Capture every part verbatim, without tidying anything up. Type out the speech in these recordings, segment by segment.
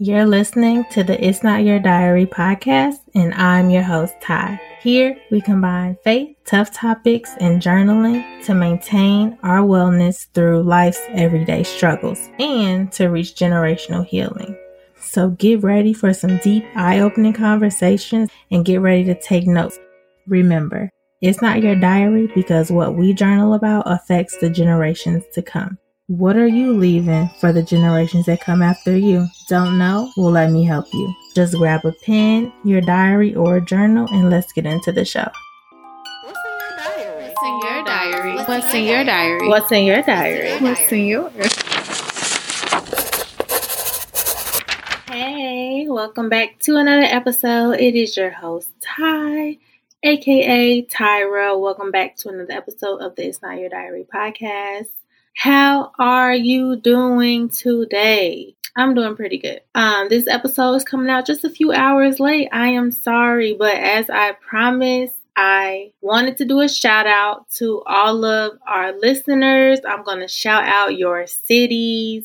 You're listening to the It's Not Your Diary podcast, and I'm your host, Ty. Here, we combine faith, tough topics, and journaling to maintain our wellness through life's everyday struggles and to reach generational healing. So get ready for some deep, eye-opening conversations and get ready to take notes. Remember, it's not your diary because what we journal about affects the generations to come. What are you leaving for the generations that come after you? Don't know? Well, let me help you. Just grab a pen, your diary, or a journal, and let's get into the show. What's in your diary? What's in your diary? What's in your diary? What's in your diary? What's in yours? Hey, welcome back to another episode. It is your host, Ty, aka Tyra. Welcome back to another episode of the It's Not Your Diary podcast. How are you doing today? I'm doing pretty good. Um, this episode is coming out just a few hours late. I am sorry, but as I promised, I wanted to do a shout out to all of our listeners. I'm going to shout out your cities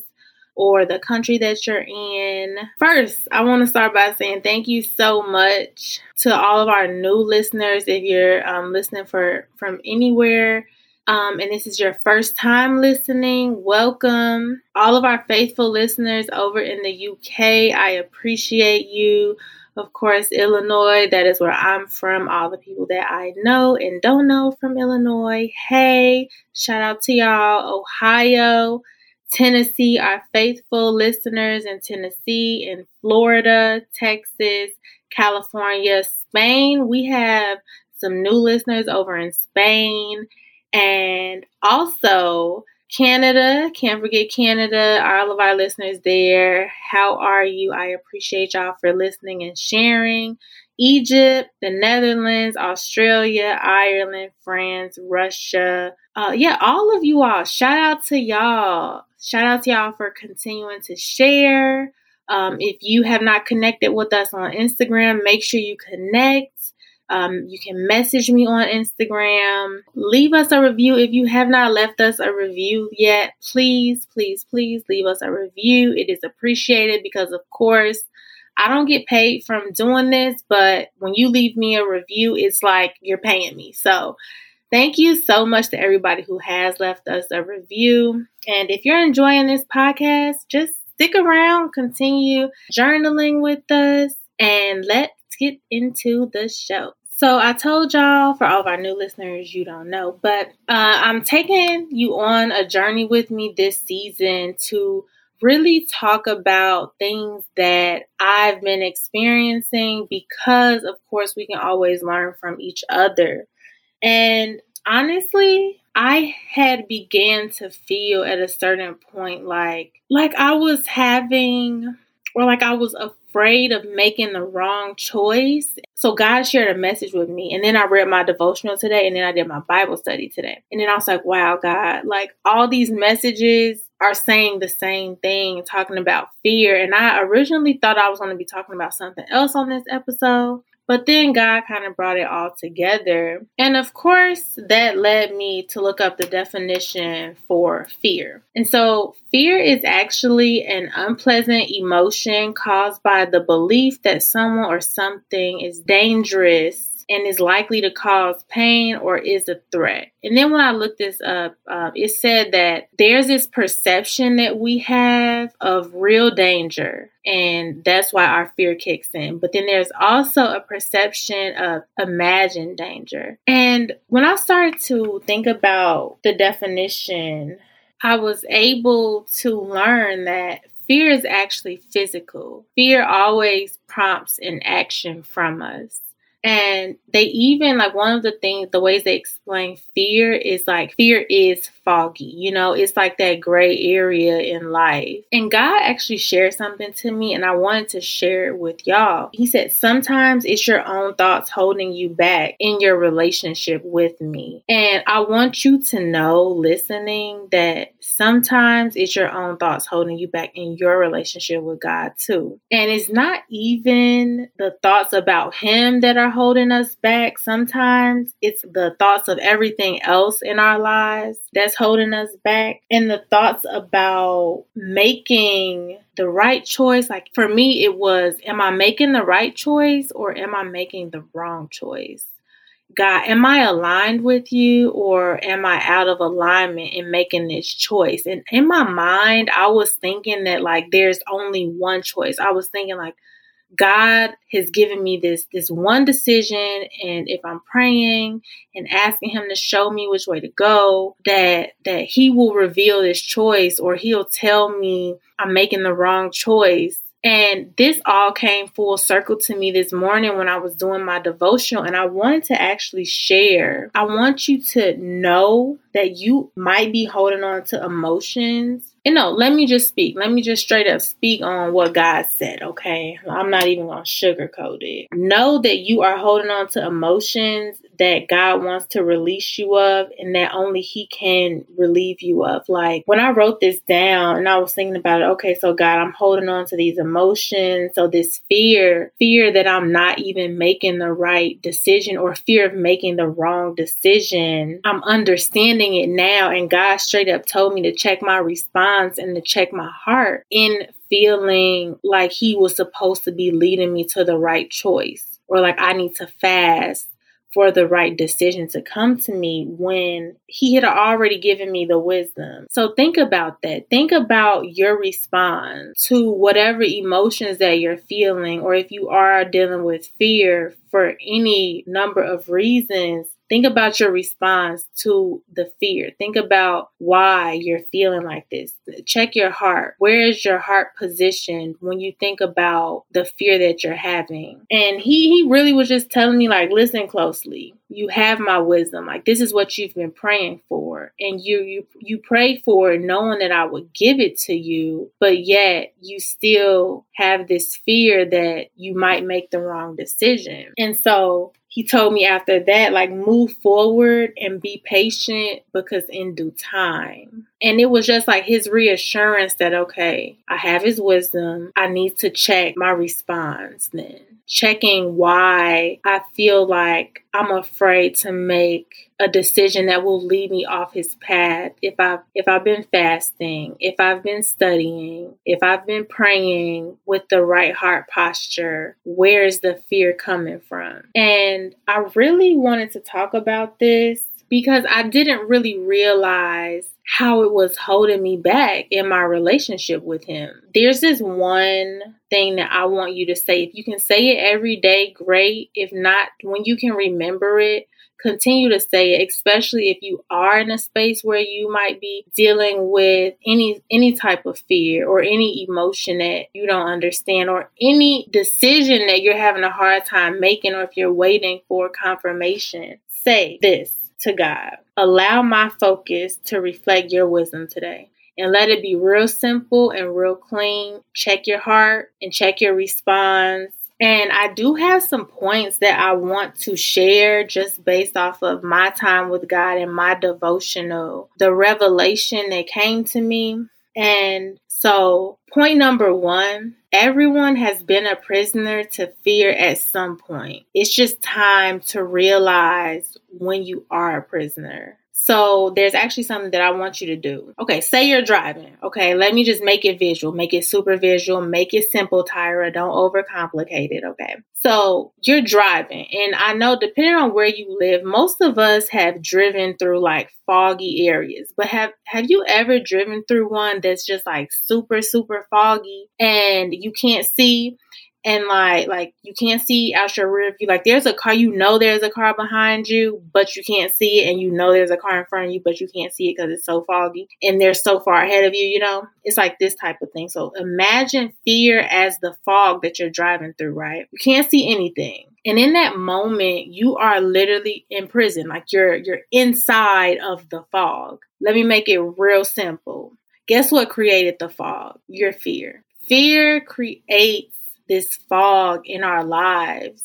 or the country that you're in. First, I want to start by saying thank you so much to all of our new listeners. If you're um, listening for from anywhere, Um, and this is your first time listening, welcome. All of our faithful listeners over in the U K, I appreciate you. Of course, Illinois, that is where I'm from. All the people that I know and don't know from Illinois, hey, shout out to y'all. Ohio, Tennessee, our faithful listeners in Tennessee, in Florida, Texas, California, Spain. We have some new listeners over in Spain. And also Canada, can't forget Canada, all of our listeners there. How are you? I appreciate y'all for listening and sharing. Egypt, the Netherlands, Australia, Ireland, France, Russia. Uh, yeah, all of you all, shout out to y'all. Shout out to y'all for continuing to share. Um, if you have not connected with us on Instagram, make sure you connect. Um, you can message me on Instagram. Leave us a review. If you have not left us a review yet, please, please, please leave us a review. It is appreciated because, of course, I don't get paid from doing this, but when you leave me a review, it's like you're paying me. So thank you so much to everybody who has left us a review. And if you're enjoying this podcast, just stick around, continue journaling with us, and let's get into the show. So I told y'all, for all of our new listeners, you don't know, but uh, I'm taking you on a journey with me this season to really talk about things that I've been experiencing because, of course, we can always learn from each other. And honestly, I had began to feel at a certain point like, like I was having, or like I was afraid afraid of making the wrong choice. So God shared a message with me, and then I read my devotional today, and then I did my Bible study today. And then I was like, wow, God, like all these messages are saying the same thing, talking about fear. And I originally thought I was going to be talking about something else on this episode, but then God kind of brought it all together. And of course, that led me to look up the definition for fear. And so fear is actually an unpleasant emotion caused by the belief that someone or something is dangerous and is likely to cause pain or is a threat. And then when I looked this up, uh, it said that there's this perception that we have of real danger, and that's why our fear kicks in. But then there's also a perception of imagined danger. And when I started to think about the definition, I was able to learn that fear is actually physical. Fear always prompts an action from us. And they even, like, one of the things, the ways they explain fear is like, fear is foggy. You know, it's like that gray area in life. And God actually shared something to me, and I wanted to share it with y'all. He said, sometimes it's your own thoughts holding you back in your relationship with me. And I want you to know, listening, that sometimes it's your own thoughts holding you back in your relationship with God too. And it's not even the thoughts about Him that are holding us back. Sometimes it's the thoughts of everything else in our lives that's that's holding us back. And the thoughts about making the right choice. Like for me, it was, am I making the right choice or am I making the wrong choice? God, am I aligned with you or am I out of alignment in making this choice? And in my mind, I was thinking that like there's only one choice. I was thinking like God has given me this this one decision, and if I'm praying and asking him to show me which way to go, that that he will reveal this choice or he'll tell me I'm making the wrong choice. And this all came full circle to me this morning when I was doing my devotional, and I wanted to actually share. I want you to know that you might be holding on to emotions. You know, let me just speak. Let me just straight up speak on what God said, okay? I'm not even going to sugarcoat it. Know that you are holding on to emotions that God wants to release you of and that only he can relieve you of. Like when I wrote this down and I was thinking about it, okay, so God, I'm holding on to these emotions. So this fear, fear that I'm not even making the right decision or fear of making the wrong decision, I'm understanding it now. And God straight up told me to check my response and to check my heart in feeling like he was supposed to be leading me to the right choice or like I need to fast for the right decision to come to me when he had already given me the wisdom. So think about that. Think about your response to whatever emotions that you're feeling, or if you are dealing with fear for any number of reasons, think about your response to the fear. Think about why you're feeling like this. Check your heart. Where is your heart positioned when you think about the fear that you're having? And he, he really was just telling me, like, listen closely. You have my wisdom. Like, this is what you've been praying for. And you you you prayed for it knowing that I would give it to you. But yet you still have this fear that you might make the wrong decision. And so he told me after that, like, move forward and be patient because in due time. And it was just like his reassurance that, okay, I have his wisdom. I need to check my response then. Checking why I feel like I'm afraid to make a decision that will lead me off his path. If I've, if I've been fasting, if I've been studying, if I've been praying with the right heart posture, where is the fear coming from? And I really wanted to talk about this because I didn't really realize how it was holding me back in my relationship with him. There's this one thing that I want you to say. If you can say it every day, great. If not, when you can remember it, continue to say it, especially if you are in a space where you might be dealing with any any type of fear or any emotion that you don't understand or any decision that you're having a hard time making, or if you're waiting for confirmation. Say this to God. Allow my focus to reflect your wisdom today. And let it be real simple and real clean. Check your heart and check your response. And I do have some points that I want to share just based off of my time with God and my devotional, the revelation that came to me. And so point number one, everyone has been a prisoner to fear at some point. It's just time to realize when you are a prisoner. So there's actually something that I want you to do. Okay, say you're driving. Okay, let me just make it visual, make it super visual, make it simple, Tyra. Don't overcomplicate it, okay? So you're driving, and I know depending on where you live, most of us have driven through like foggy areas. But have, have you ever driven through one that's just like super, super foggy and you can't see? And like, like you can't see out your rear view. Like there's a car, you know there's a car behind you, but you can't see it. And you know there's a car in front of you, but you can't see it because it's so foggy. And they're so far ahead of you, you know? It's like this type of thing. So imagine fear as the fog that you're driving through, right? You can't see anything. And in that moment, you are literally in prison. Like you're you're inside of the fog. Let me make it real simple. Guess what created the fog? Your fear. Fear creates this fog in our lives.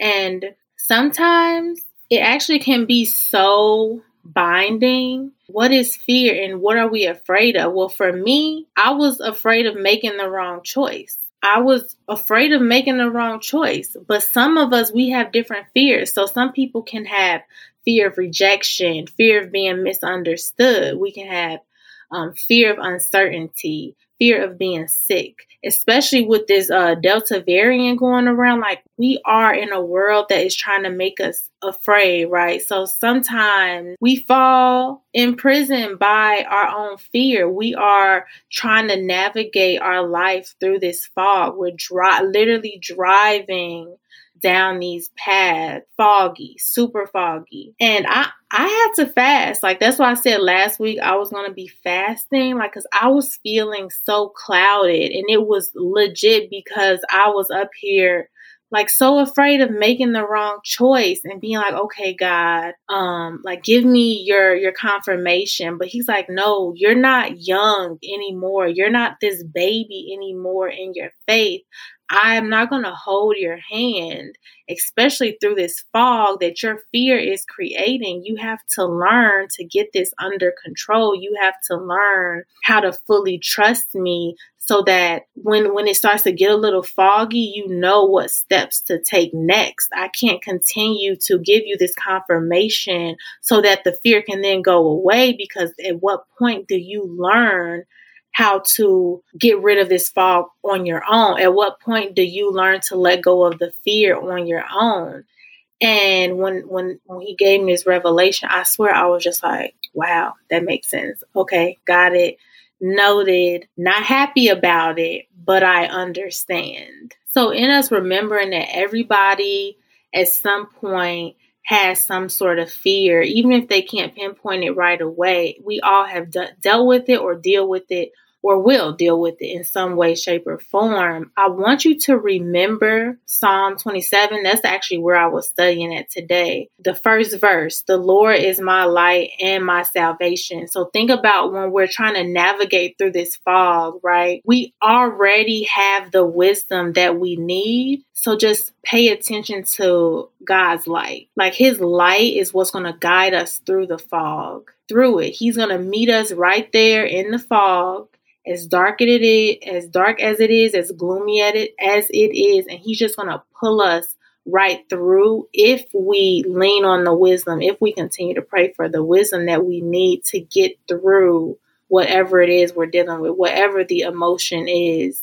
And sometimes it actually can be so binding. What is fear and what are we afraid of? Well, for me, I was afraid of making the wrong choice. I was afraid of making the wrong choice. But some of us, we have different fears. So some people can have fear of rejection, fear of being misunderstood. We can have um, fear of uncertainty, fear of being sick, especially with this uh, Delta variant going around. Like, we are in a world that is trying to make us afraid, right? So sometimes we fall in prison by our own fear. We are trying to navigate our life through this fog. We're dri- literally driving down these paths, foggy, super foggy. And I, I had to fast. Like, that's why I said last week I was going to be fasting, like, because I was feeling so clouded. And it was legit because I was up here, like, so afraid of making the wrong choice and being like, okay, God, um, like, give me your, your confirmation. But he's like, no, you're not young anymore. You're not this baby anymore in your faith. I am not going to hold your hand, especially through this fog that your fear is creating. You have to learn to get this under control. You have to learn how to fully trust me so that when, when it starts to get a little foggy, you know what steps to take next. I can't continue to give you this confirmation so that the fear can then go away, because at what point do you learn how to get rid of this fog on your own? At what point do you learn to let go of the fear on your own? And when when, when he gave me this revelation, I swear I was just like, wow, that makes sense. Okay, got it. Noted. Not happy about it, but I understand. So in us remembering that everybody at some point has some sort of fear, even if they can't pinpoint it right away, we all have de- dealt with it or deal with it or will deal with it in some way, shape, or form. I want you to remember Psalm twenty-seven. That's actually where I was studying at today. The first verse, the Lord is my light and my salvation. So think about when we're trying to navigate through this fog, right? We already have the wisdom that we need. So just pay attention to God's light. Like, his light is what's going to guide us through the fog, through it. He's going to meet us right there in the fog. As dark as it is, as dark as it is, as gloomy at it as it is, and he's just gonna pull us right through if we lean on the wisdom, if we continue to pray for the wisdom that we need to get through whatever it is we're dealing with, whatever the emotion is.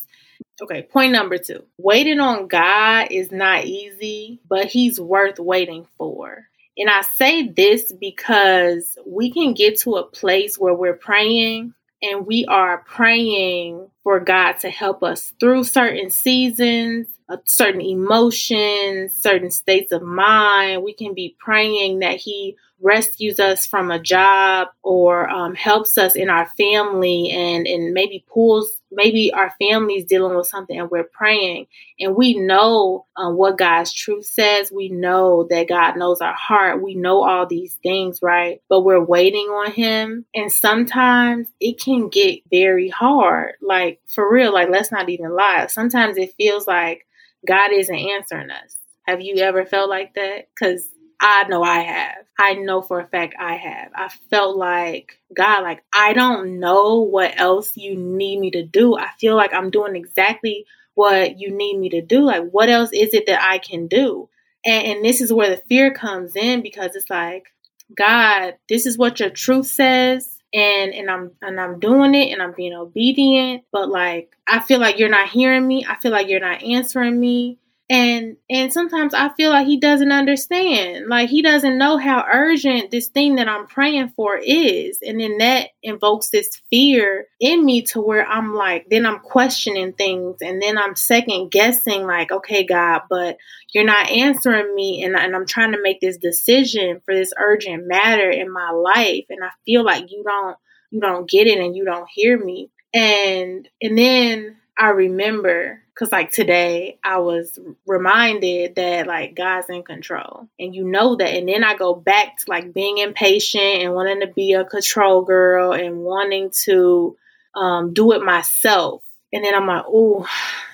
Okay, point number two. Waiting on God is not easy, but he's worth waiting for. And I say this because we can get to a place where we're praying, and we are praying for God to help us through certain seasons, certain emotions, certain states of mind. We can be praying that he rescues us from a job or um, helps us in our family and, and maybe pulls, maybe our family's dealing with something and we're praying. And we know uh, what God's truth says. We know that God knows our heart. We know all these things, right? But we're waiting on him. And sometimes it can get very hard. Like, for real, like, let's not even lie. Sometimes it feels like God isn't answering us. Have you ever felt like that? Because I know I have. I know for a fact I have. I felt like, God, like, I don't know what else you need me to do. I feel like I'm doing exactly what you need me to do. Like, what else is it that I can do? And, and this is where the fear comes in, because it's like, God, this is what your truth says. And and I'm and I'm doing it and I'm being obedient. But, like, I feel like you're not hearing me. I feel like you're not answering me. And and sometimes I feel like he doesn't understand. Like, he doesn't know how urgent this thing that I'm praying for is. And then that invokes this fear in me to where I'm like, then I'm questioning things. And then I'm second guessing, like, okay, God, but you're not answering me. And, and I'm trying to make this decision for this urgent matter in my life. And I feel like you don't, you don't get it and you don't hear me. And, and then I remember, because, like, today I was reminded that, like, God's in control and you know that. And then I go back to, like, being impatient and wanting to be a control girl and wanting to um, do it myself. And then I'm like, oh,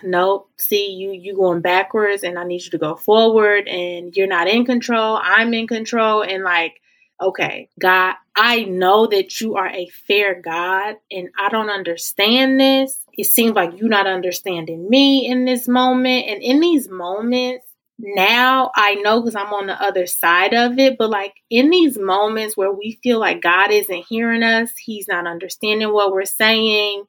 nope, see, you you going backwards and I need you to go forward, and you're not in control. I'm in control. And, like, okay, God, I know that you are a fair God and I don't understand this. It seems like you're not understanding me in this moment. And in these moments, now I know because I'm on the other side of it. But like in these moments where we feel like God isn't hearing us, he's not understanding what we're saying,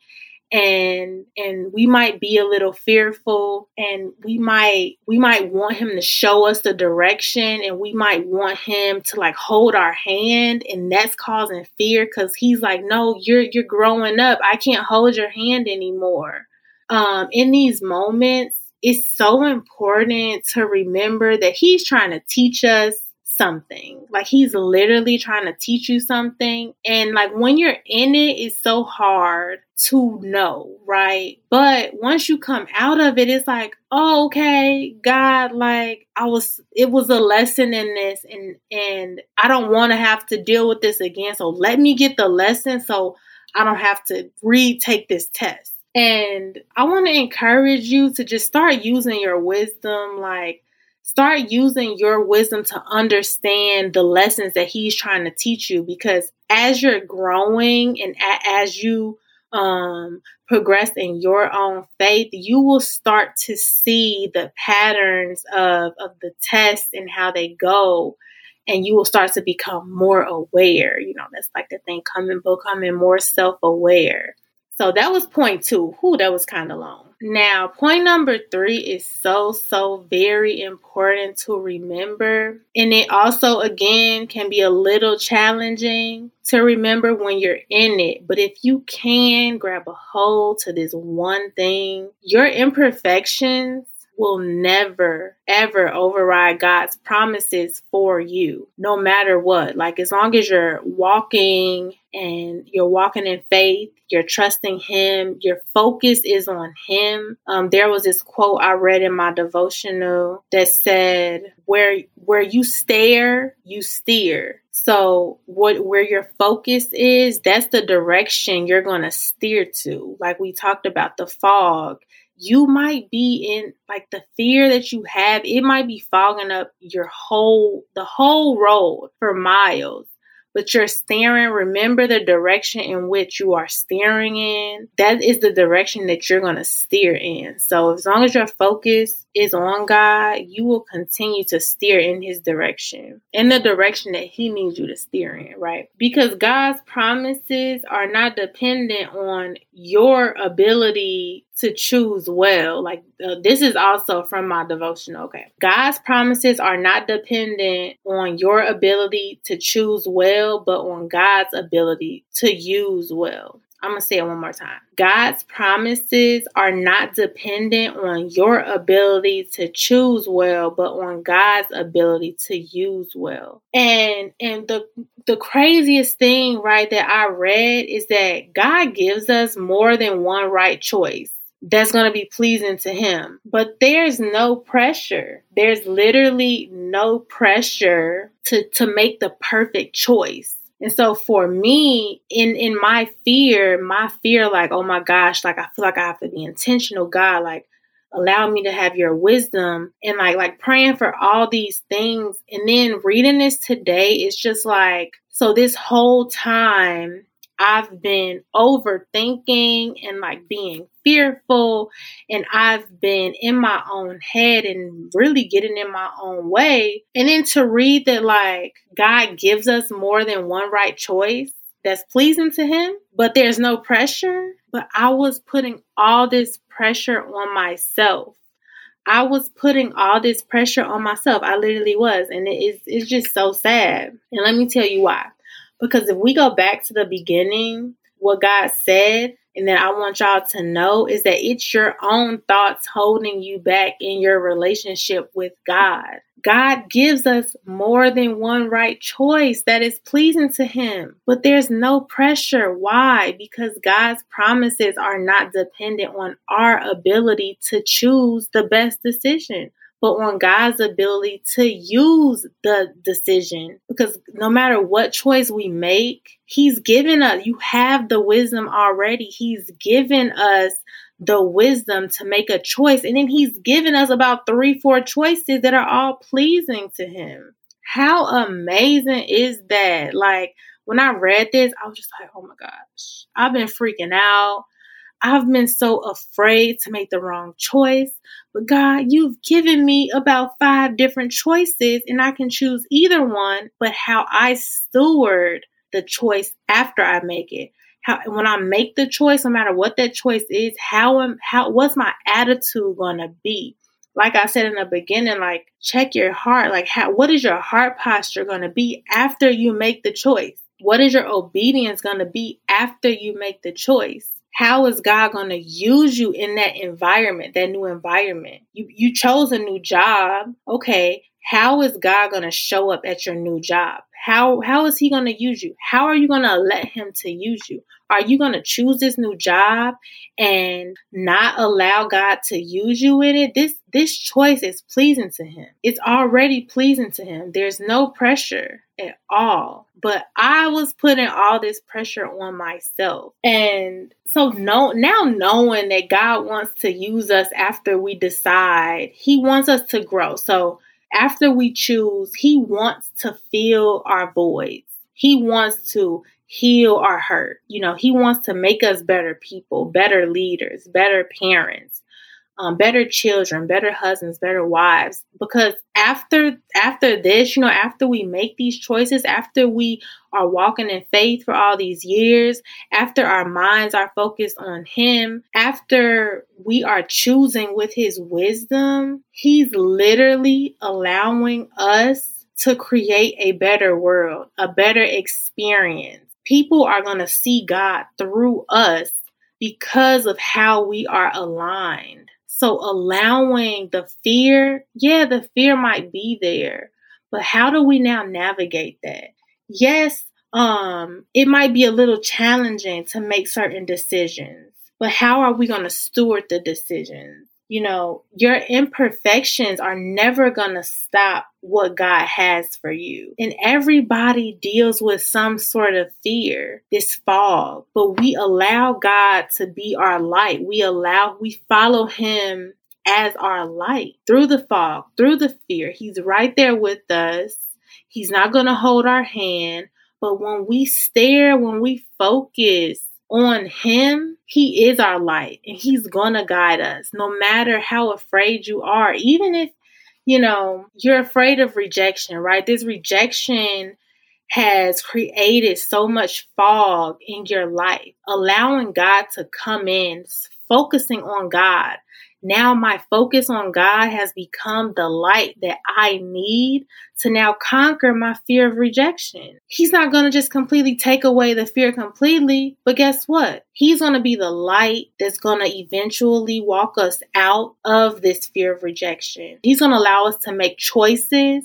and and we might be a little fearful, and we might we might want him to show us the direction, and we might want him to like hold our hand, and that's causing fear because he's like, no, you're you're growing up. I can't hold your hand anymore. Um, in these moments, it's so important to remember that he's trying to teach us something. Like he's literally trying to teach you something. And like when you're in it, it's so hard to know, right? But once you come out of it, it's like, oh, okay, God, like I was, it was a lesson in this, and, and I don't want to have to deal with this again. So let me get the lesson so I don't have to retake this test. And I want to encourage you to just start using your wisdom, like start using your wisdom to understand the lessons that he's trying to teach you, because as you're growing and a- as you um, progress in your own faith, you will start to see the patterns of, of the tests and how they go. And you will start to become more aware. You know, that's like the thing, coming, becoming more self-aware. So that was point two. Whew, that was kind of long. Now, point number three is so, so very important to remember. And it also, again, can be a little challenging to remember when you're in it. But if you can grab a hold to this one thing, your imperfections will never, ever override God's promises for you, no matter what. Like, as long as you're walking and you're walking in faith, you're trusting him, your focus is on him. Um, there was this quote I read in my devotional that said, where where you stare, you steer. So what where your focus is, that's the direction you're going to steer to. Like we talked about the fog. You might be in like the fear that you have. It might be fogging up your whole, the whole road for miles, but you're staring. Remember the direction in which you are staring in. That is the direction that you're going to steer in. So as long as your focus is on God, you will continue to steer in his direction, in the direction that he needs you to steer in, right? Because God's promises are not dependent on your ability to choose well. Like uh, this is also from my devotional. Okay. God's promises are not dependent on your ability to choose well, but on God's ability to use well. I'm going to say it one more time. God's promises are not dependent on your ability to choose well, but on God's ability to use well. And and the the craziest thing, right, that I read is that God gives us more than one right choice that's going to be pleasing to him. But there's no pressure. There's literally no pressure to, to make the perfect choice. And so for me, in, in my fear, my fear, like, oh my gosh, like, I feel like I have to be intentional, God, like, allow me to have your wisdom, and like, like praying for all these things. And then reading this today, it's just like, so this whole time I've been overthinking and like being fearful, and I've been in my own head and really getting in my own way. And then to read that, like, God gives us more than one right choice that's pleasing to him, but there's no pressure. But I was putting all this pressure on myself. I was putting all this pressure on myself. I literally was. And it is, it's just so sad. And let me tell you why. Because if we go back to the beginning, what God said, and then I want y'all to know, is that it's your own thoughts holding you back in your relationship with God. God gives us more than one right choice that is pleasing to him, but there's no pressure. Why? Because God's promises are not dependent on our ability to choose the best decision, but on God's ability to use the decision. Because no matter what choice we make, he's given us, you have the wisdom already. He's given us the wisdom to make a choice. And then he's given us about three, four choices that are all pleasing to him. How amazing is that? Like when I read this, I was just like, oh my gosh, I've been freaking out. I've been so afraid to make the wrong choice, but God, you've given me about five different choices and I can choose either one, but how I steward the choice after I make it. How, when I make the choice, no matter what that choice is, how am, how, what's my attitude going to be? Like I said in the beginning, like check your heart. Like how, what is your heart posture going to be after you make the choice? What is your obedience going to be after you make the choice? How is God going to use you in that environment, that new environment? You you chose a new job. Okay, how is God going to show up at your new job? How how is he going to use you? How are you going to let him to use you? Are you going to choose this new job and not allow God to use you in it? This this choice is pleasing to him. It's already pleasing to him. There's no pressure at all. But I was putting all this pressure on myself. And so no, now knowing that God wants to use us after we decide, he wants us to grow. So after we choose, he wants to fill our voids. He wants to heal our hurt. You know, he wants to make us better people, better leaders, better parents, um, better children, better husbands, better wives. Because after after this, you know, after we make these choices, after we are walking in faith for all these years, after our minds are focused on him, after we are choosing with his wisdom, he's literally allowing us to create a better world, a better experience. People are going to see God through us because of how we are aligned. So allowing the fear, yeah, the fear might be there, but how do we now navigate that? Yes, um, it might be a little challenging to make certain decisions, but how are we going to steward the decisions? You know, your imperfections are never going to stop what God has for you. And everybody deals with some sort of fear, this fog, but we allow God to be our light. We allow, we follow him as our light through the fog, through the fear. He's right there with us. He's not going to hold our hand. But when we stare, when we focus on him, he is our light and he's gonna guide us no matter how afraid you are. Even if, you know, you're afraid of rejection, right? This rejection has created so much fog in your life. Allowing God to come in, focusing on God. Now my focus on God has become the light that I need to now conquer my fear of rejection. He's not going to just completely take away the fear completely, but guess what? He's going to be the light that's going to eventually walk us out of this fear of rejection. He's going to allow us to make choices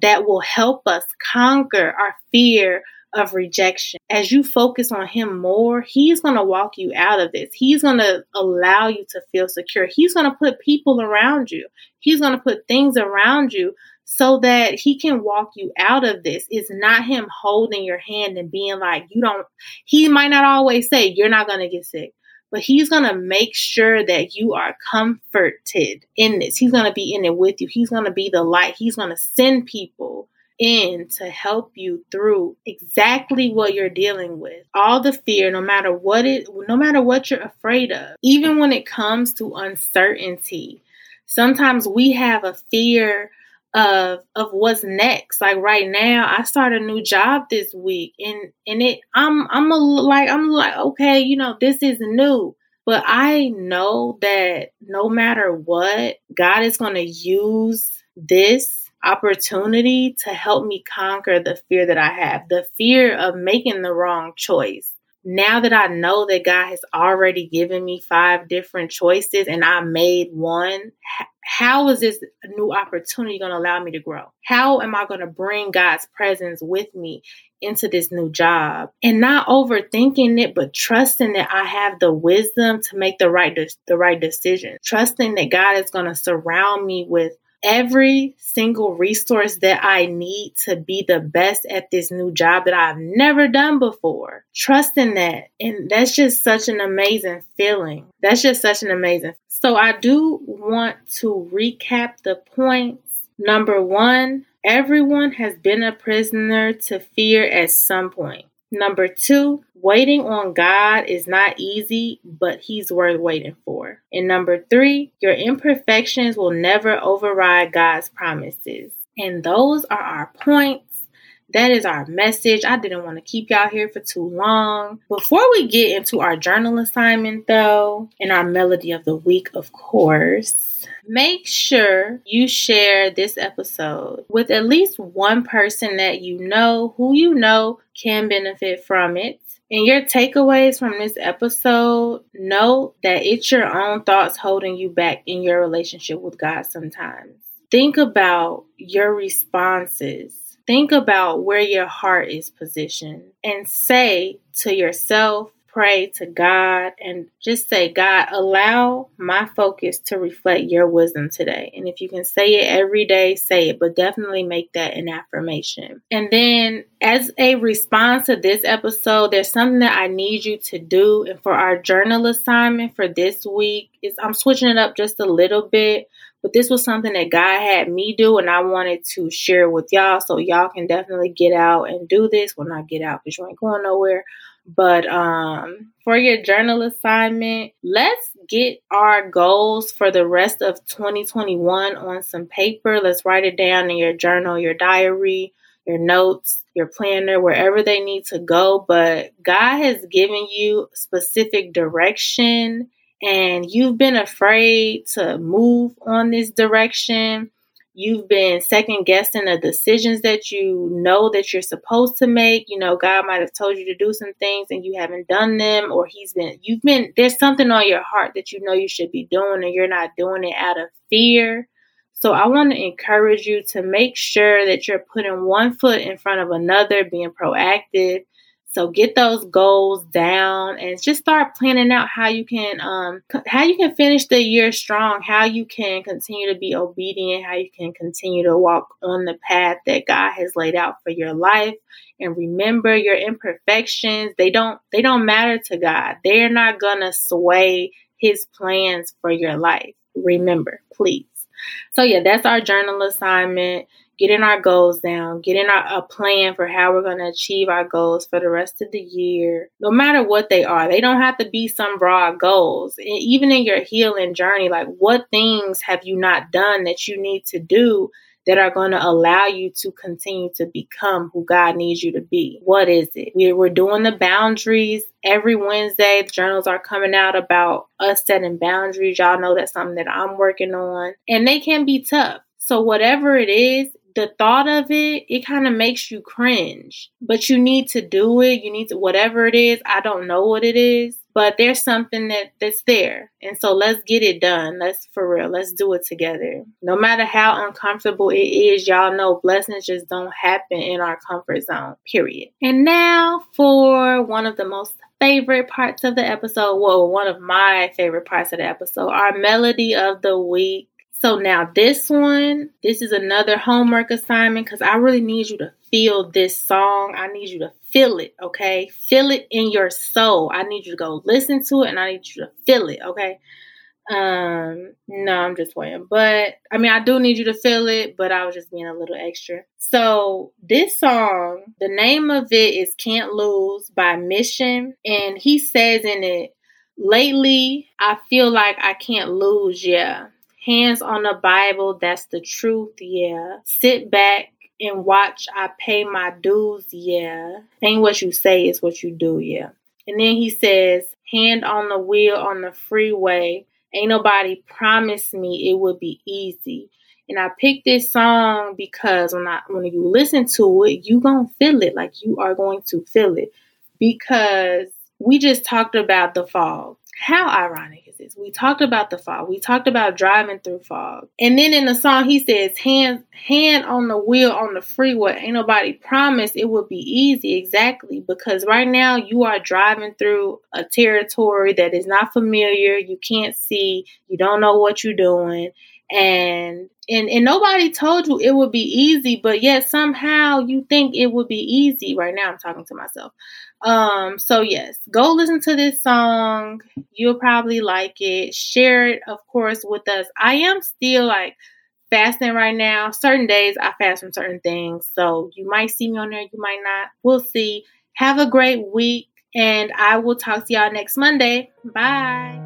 that will help us conquer our fear of rejection. As you focus on him more, he's going to walk you out of this. He's going to allow you to feel secure. He's going to put people around you. He's going to put things around you so that he can walk you out of this. It's not him holding your hand and being like, you don't, he might not always say, you're not going to get sick, but he's going to make sure that you are comforted in this. He's going to be in it with you. He's going to be the light. He's going to send people in to help you through exactly what you're dealing with. All the fear, no matter what it, no matter what you're afraid of, even when it comes to uncertainty, sometimes we have a fear of, of what's next. Like right now, I start a new job this week and, and it, I'm, I'm a, like, I'm like, okay, you know, this is new. But I know that no matter what, God is going to use this opportunity to help me conquer the fear that I have, the fear of making the wrong choice. Now that I know that God has already given me five different choices and I made one, how is this new opportunity going to allow me to grow? How am I going to bring God's presence with me into this new job? And not overthinking it, but trusting that I have the wisdom to make the right, de- the right decision. Trusting that God is going to surround me with every single resource that I need to be the best at this new job that I've never done before. Trusting that. And that's just such an amazing feeling. That's just such an amazing. So I do want to recap the points. Number one, everyone has been a prisoner to fear at some point. Number two, waiting on God is not easy, but He's worth waiting for. And number three, your imperfections will never override God's promises. And those are our points. That is our message. I didn't want to keep y'all here for too long. Before we get into our journal assignment, though, and our melody of the week, of course, make sure you share this episode with at least one person that you know, who you know can benefit from it. And your takeaways from this episode, know that it's your own thoughts holding you back in your relationship with God sometimes. Think about your responses. Think about where your heart is positioned and say to yourself, pray to God, and just say, God, allow my focus to reflect your wisdom today. And if you can say it every day, say it, but definitely make that an affirmation. And then as a response to this episode, there's something that I need you to do. And for our journal assignment for this week, is I'm switching it up just a little bit, but this was something that God had me do, and I wanted to share with y'all. So y'all can definitely get out and do this. Well, not get out because you ain't going nowhere. But um, for your journal assignment, let's get our goals for the rest of twenty twenty-one on some paper. Let's write it down in your journal, your diary, your notes, your planner, wherever they need to go. But God has given you specific direction, and you've been afraid to move on this direction. You've been second guessing the decisions that you know that you're supposed to make. You know, God might have told you to do some things and you haven't done them, or he's been, you've been, there's something on your heart that you know you should be doing and you're not doing it out of fear. So I want to encourage you to make sure that you're putting one foot in front of another, being proactive. So get those goals down and just start planning out how you can um, how you can finish the year strong, how you can continue to be obedient, how you can continue to walk on the path that God has laid out for your life. And remember, your imperfections, they don't they don't matter to God. They're not gonna sway his plans for your life. Remember, please. So yeah, that's our journal assignment. Getting our goals down, getting our, a plan for how we're going to achieve our goals for the rest of the year, no matter what they are. They don't have to be some broad goals. And even in your healing journey, like, what things have you not done that you need to do that are going to allow you to continue to become who God needs you to be? What is it? We're, we're doing the boundaries every Wednesday. The journals are coming out about us setting boundaries. Y'all know that's something that I'm working on, and they can be tough. So whatever it is, the thought of it, it kind of makes you cringe, but you need to do it. You need to, whatever it is. I don't know what it is, but there's something that that's there. And so let's get it done. Let's, for real, let's do it together. No matter how uncomfortable it is, y'all know blessings just don't happen in our comfort zone, period. And now for one of the most favorite parts of the episode. Well, one of my favorite parts of the episode, our melody of the week. So now this one, this is another homework assignment, because I really need you to feel this song. I need you to feel it, okay? Feel it in your soul. I need you to go listen to it, and I need you to feel it, okay? Um, no, I'm just playing. But, I mean, I do need you to feel it, but I was just being a little extra. So this song, the name of it is Can't Lose by Mission, and he says in it, lately, I feel like I can't lose, yeah. Hands on the Bible, that's the truth, yeah. Sit back and watch, I pay my dues, yeah. Ain't what you say, it's what you do, yeah. And then he says, hand on the wheel on the freeway. Ain't nobody promised me it would be easy. And I picked this song because when I when you listen to it, you gonna feel it. Like, you are going to feel it. Because we just talked about the fog. How ironic is this? We talked about the fog. We talked about driving through fog. And then in the song, he says, hand, hand on the wheel on the freeway. Ain't nobody promised it would be easy. Exactly. Because right now you are driving through a territory that is not familiar. You can't see. You don't know what you're doing. And, and, and nobody told you it would be easy, but yet somehow you think it would be easy. Right now I'm talking to myself. Um, so yes, go listen to this song. You'll probably like it. Share it, of course, with us. I am still like fasting right now. Certain days I fast from certain things. So you might see me on there. You might not. We'll see. Have a great week, and I will talk to y'all next Monday. Bye.